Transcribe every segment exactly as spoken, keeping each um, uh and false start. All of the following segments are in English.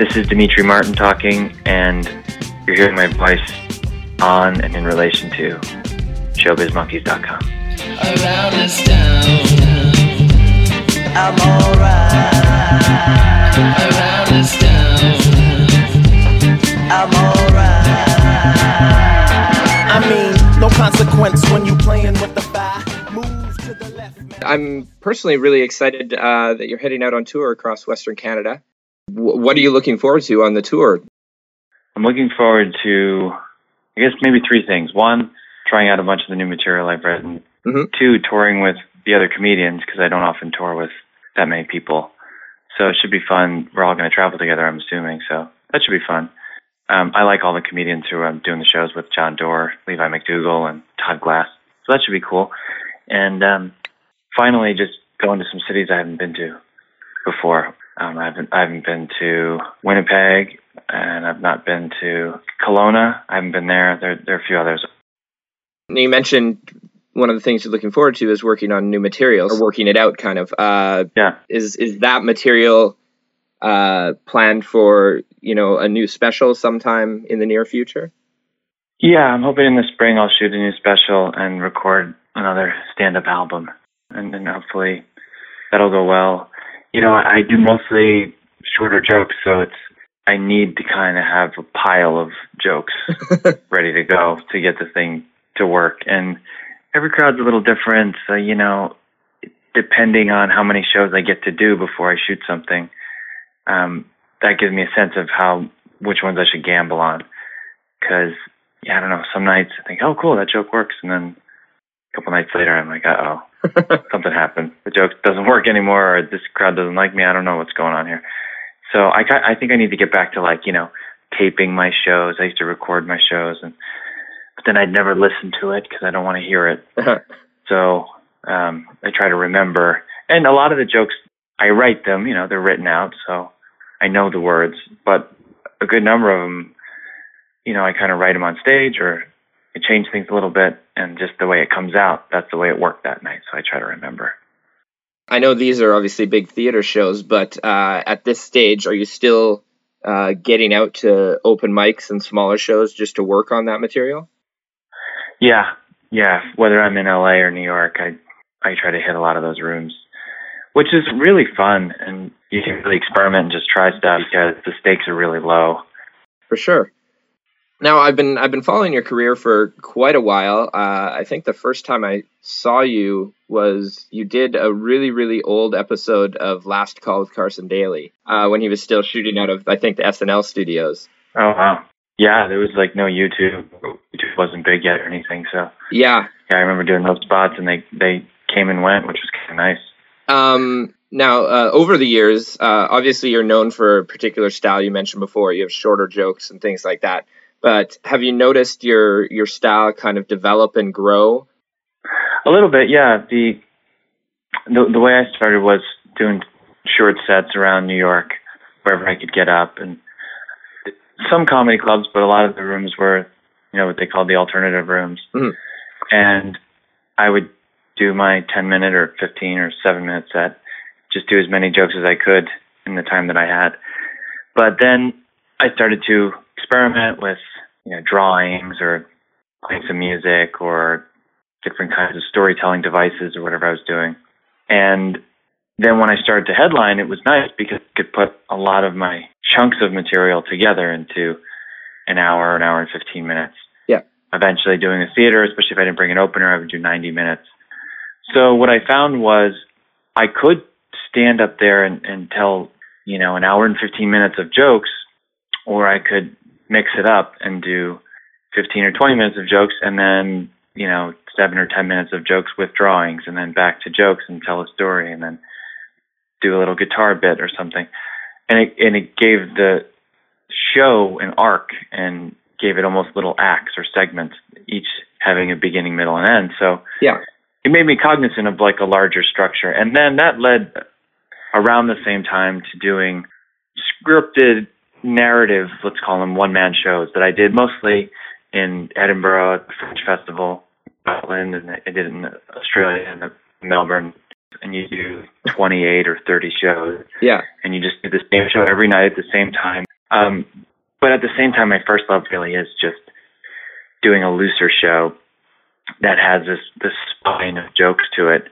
This is Dimitri Martin talking, and you're hearing my voice on and in relation to showbiz monkeys dot com. Around this town, I'm alright. Around this town, I'm alright. I mean, no consequence when you playing with the fire. Move to the left. I'm personally really excited uh, that you're heading out on tour across Western Canada. What are you looking forward to on the tour? I'm looking forward to, I guess, maybe three things. One, trying out a bunch of the new material I've written. Mm-hmm. Two, touring with the other comedians, because I don't often tour with that many people. So it should be fun. We're all going to travel together, I'm assuming, so that should be fun. Um, I like all the comedians who I'm doing the shows with, John Doerr, Levi McDougall, and Todd Glass. So that should be cool. And um, finally, just going to some cities I haven't been to before. Um, I haven't, I haven't been to Winnipeg, and I've not been to Kelowna. I haven't been there. There, there are a few others. You mentioned one of the things you're looking forward to is working on new materials, or working it out, kind of. Uh, yeah. Is is that material uh, planned for, you know, a new special sometime in the near future? Yeah, I'm hoping in the spring I'll shoot a new special and record another stand-up album, and then hopefully that'll go well. You know, I do mostly shorter jokes, so it's I need to kind of have a pile of jokes ready to go to get the thing to work. And every crowd's a little different, so, you know, depending on how many shows I get to do before I shoot something, um, that gives me a sense of how which ones I should gamble on. Because, yeah, I don't know, some nights I think, oh, cool, that joke works, and then a couple nights later I'm like, uh-oh. Something happened. The joke doesn't work anymore, or this crowd doesn't like me. I don't know what's going on here. So I, I think I need to get back to, like, you know, taping my shows. I used to record my shows, and but then I'd never listen to it because I don't want to hear it. So um, I try to remember. And a lot of the jokes, I write them, you know, they're written out, so I know the words. But a good number of them, you know, I kind of write them on stage, or I change things a little bit, and just the way it comes out, that's the way it worked that night, so I try to remember. I know these are obviously big theater shows, but uh, at this stage, are you still uh, getting out to open mics and smaller shows just to work on that material? Yeah, yeah. Whether I'm in L A or New York, I, I try to hit a lot of those rooms, which is really fun, and you can really experiment and just try stuff because the stakes are really low. For sure. Now, I've been I've been following your career for quite a while. Uh, I think the first time I saw you was you did a really, really old episode of Last Call with Carson Daly uh, when he was still shooting out of, I think, the S N L studios. Oh, wow. Yeah, there was, like, no YouTube. YouTube wasn't big yet or anything, so. Yeah. Yeah, I remember doing those spots, and they, they came and went, which was kind of nice. Um. Now, uh, over the years, uh, obviously you're known for a particular style you mentioned before. You have shorter jokes and things like that. But have you noticed your, your style kind of develop and grow? A little bit, yeah. The, the the way I started was doing short sets around New York, wherever I could get up, and some comedy clubs, but a lot of the rooms were, you know, what they called the alternative rooms. Mm-hmm. And I would do my ten-minute or fifteen- or seven-minute set, just do as many jokes as I could in the time that I had. But then I started to experiment with, you know, drawings or playing some music or different kinds of storytelling devices or whatever I was doing. And then when I started to headline, it was nice because I could put a lot of my chunks of material together into an hour, an hour and fifteen minutes. Yeah. Eventually doing a theater, especially if I didn't bring an opener, I would do ninety minutes. So what I found was I could stand up there and, and tell, you know, an hour and fifteen minutes of jokes, or I could mix it up and do fifteen or twenty minutes of jokes and then, you know, seven or ten minutes of jokes with drawings and then back to jokes and tell a story and then do a little guitar bit or something. And it, and it gave the show an arc and gave it almost little acts or segments, each having a beginning, middle, and end. So yeah, it made me cognizant of, like, a larger structure. And then that led around the same time to doing scripted narrative, let's call them one-man shows, that I did mostly in Edinburgh at the Fringe Festival, Scotland, and I did it in Australia and Melbourne. and you do twenty-eight or thirty shows. Yeah. And you just do the same show every night at the same time. Um, but at the same time, my first love really is just doing a looser show that has this, this spine of jokes to it.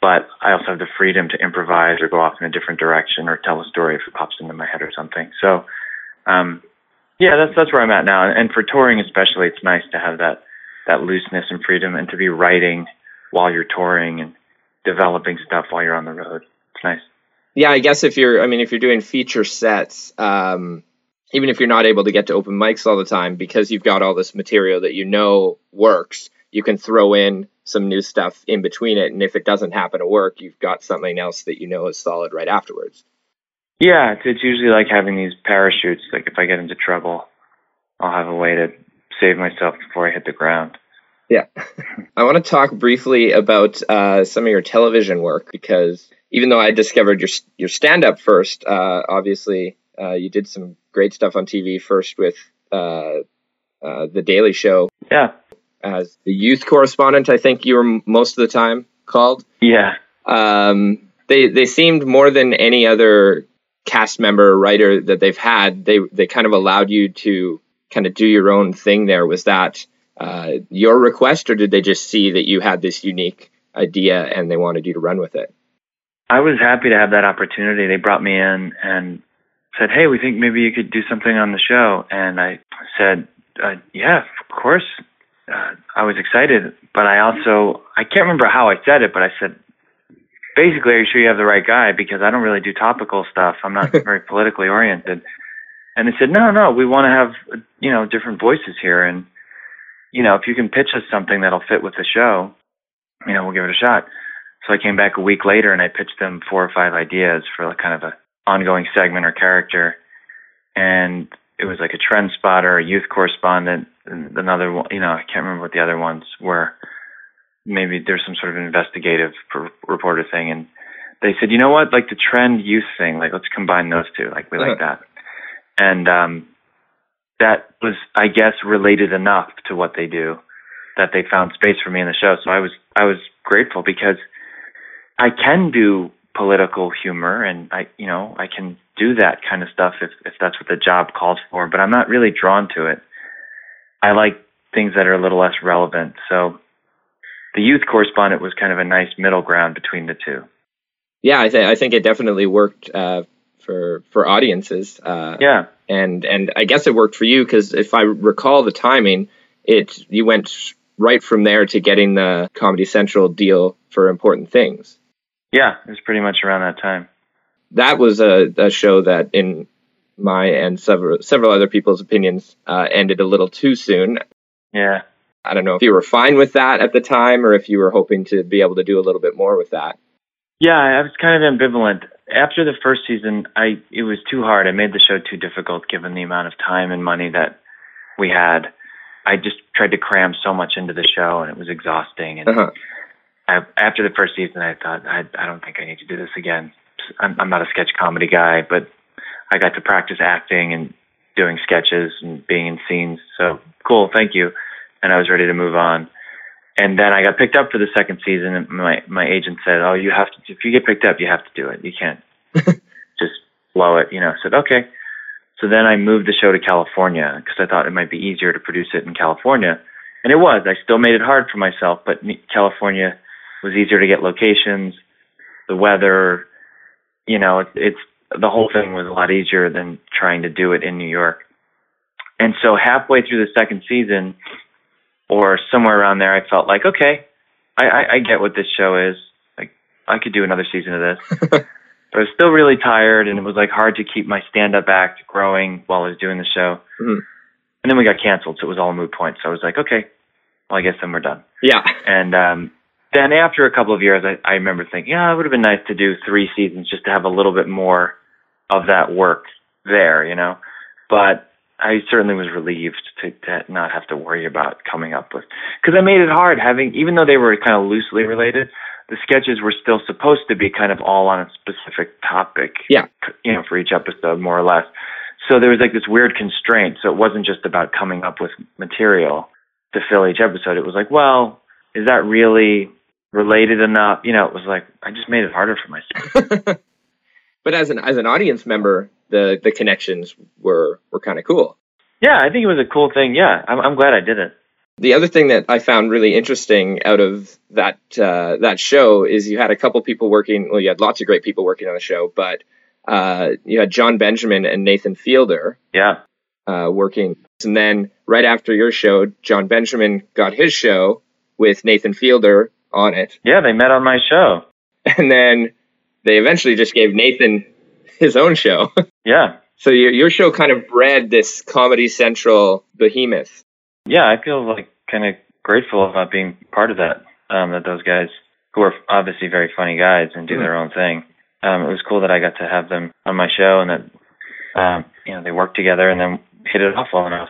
But I also have the freedom to improvise or go off in a different direction or tell a story if it pops into my head or something. So, um, yeah, that's that's where I'm at now. And for touring especially, it's nice to have that, that looseness and freedom and to be writing while you're touring and developing stuff while you're on the road. It's nice. Yeah, I guess if you're, I mean, if you're doing feature sets, um, even if you're not able to get to open mics all the time, because you've got all this material that you know works, you can throw in some new stuff in between it. And if it doesn't happen to work, you've got something else that you know is solid right afterwards. Yeah, it's, it's usually like having these parachutes. Like if I get into trouble, I'll have a way to save myself before I hit the ground. Yeah. I want to talk briefly about uh, some of your television work, because even though I discovered your your stand-up first, uh, obviously uh, you did some great stuff on T V first with uh, uh, The Daily Show. Yeah. As the youth correspondent, I think you were most of the time called. Yeah. Um, they they seemed more than any other cast member or writer that they've had, they they kind of allowed you to kind of do your own thing there. Was that uh, your request, or did they just see that you had this unique idea and they wanted you to run with it? I was happy to have that opportunity. They brought me in and said, hey, we think maybe you could do something on the show. And I said, uh, yeah, of course. Uh, I was excited, but I also, I can't remember how I said it, but I said, basically, are you sure you have the right guy? Because I don't really do topical stuff. I'm not very politically oriented. And they said, no, no, we want to have, you know, different voices here. And, you know, if you can pitch us something that'll fit with the show, you know, we'll give it a shot. So I came back a week later and I pitched them four or five ideas for like kind of an ongoing segment or character. And it was like a trend spotter, a youth correspondent, and another one, you know, I can't remember what the other ones were. Maybe there's some sort of investigative reporter thing. And they said, you know what, like the trend youth thing, like let's combine those two. Like we uh-huh. like that. And um, that was, I guess, related enough to what they do that they found space for me in the show. So I was, I was grateful because I can do political humor and I, you know, I can do that kind of stuff if, if that's what the job calls for, but I'm not really drawn to it. I like things that are a little less relevant. So the youth correspondent was kind of a nice middle ground between the two. Yeah, I, th- I think it definitely worked uh, for for audiences. Uh, yeah, and and I guess it worked for you because if I recall the timing, it you went right from there to getting the Comedy Central deal for Important Things. Yeah, it was pretty much around that time. That was a, a show that, in my and several several other people's opinions, uh, ended a little too soon. Yeah. I don't know if you were fine with that at the time or if you were hoping to be able to do a little bit more with that. Yeah, I was kind of ambivalent. After the first season, I it was too hard. I made the show too difficult given the amount of time and money that we had. I just tried to cram so much into the show and it was exhausting. And uh-huh. I, after the first season, I thought, I, I don't think I need to do this again. I'm, I'm not a sketch comedy guy, but I got to practice acting and doing sketches and being in scenes. So cool, thank you. And I was ready to move on. And then I got picked up for the second season, and my, my agent said, oh, you have to, if you get picked up, you have to do it. You can't just blow it, you know. I said, okay. So then I moved the show to California because I thought it might be easier to produce it in California. And it was. I still made it hard for myself, but California was easier to get locations, the weather, you know, it, it's the whole thing was a lot easier than trying to do it in New York. And so halfway through the second season, or somewhere around there, I felt like, okay, I, I, I get what this show is. Like, I could do another season of this. But I was still really tired, and it was like hard to keep my stand-up act growing while I was doing the show. Mm-hmm. And then we got canceled, so it was all moot point. So I was like, okay, well, I guess then we're done. Yeah. And um, then after a couple of years, I, I remember thinking, yeah, it would have been nice to do three seasons just to have a little bit more of that work there, you know? But I certainly was relieved to, to not have to worry about coming up with, because I made it hard having, even though they were kind of loosely related, the sketches were still supposed to be kind of all on a specific topic, yeah, you know, for each episode, more or less. So there was like this weird constraint. So it wasn't just about coming up with material to fill each episode. It was like, well, is that really related enough. You know, it was like, I just made it harder for myself. But as an as an audience member, the, the connections were, were kind of cool. Yeah, I think it was a cool thing. Yeah, I'm I'm glad I did it. The other thing that I found really interesting out of that uh, that show is you had a couple people working. Well, you had lots of great people working on the show, but uh, you had John Benjamin and Nathan Fielder. Yeah, uh, working. And then right after your show, John Benjamin got his show with Nathan Fielder on it. Yeah, they met on my show, and then they eventually just gave Nathan his own show. Yeah. So your your show kind of bred this Comedy Central behemoth. Yeah, I feel like kind of grateful about being part of that. Um, that those guys, who are obviously very funny guys and do mm. their own thing, um, it was cool that I got to have them on my show and that um, you know, they worked together and then hit it off well enough.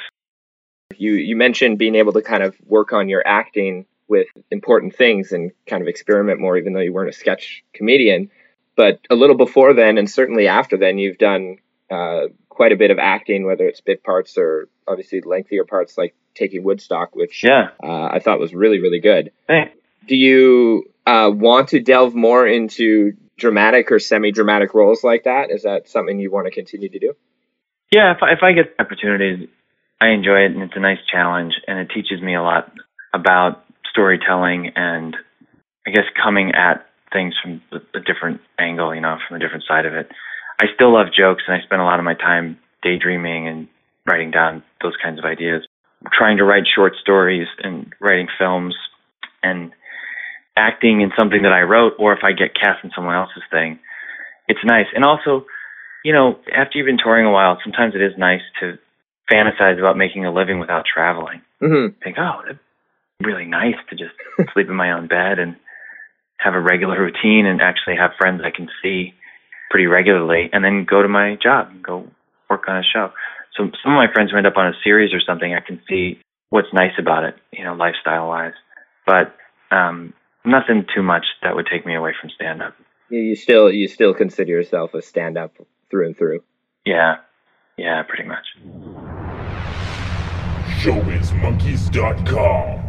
You you mentioned being able to kind of work on your acting with Important Things and kind of experiment more, even though you weren't a sketch comedian. But a little before then, and certainly after then, you've done uh, quite a bit of acting, whether it's bit parts or obviously lengthier parts like Taking Woodstock, which yeah. uh, I thought was really, really good. Thanks. Do you uh, want to delve more into dramatic or semi-dramatic roles like that? Is that something you want to continue to do? Yeah, if I, if I get opportunities, I enjoy it, and it's a nice challenge, and it teaches me a lot about storytelling and I guess coming at things from a different angle, you know, from a different side of it. I still love jokes, and I spend a lot of my time daydreaming and writing down those kinds of ideas. Trying to write short stories and writing films and acting in something that I wrote, or if I get cast in someone else's thing, it's nice. And also, you know, after you've been touring a while, sometimes it is nice to fantasize about making a living without traveling. Mm-hmm. Think, oh, that'd be really nice to just sleep in my own bed and have a regular routine and actually have friends I can see pretty regularly and then go to my job and go work on a show. So some of my friends who end up on a series or something, I can see what's nice about it, you know, lifestyle-wise. But um, nothing too much that would take me away from stand-up. You still you still consider yourself a stand-up through and through? Yeah. show biz monkeys dot com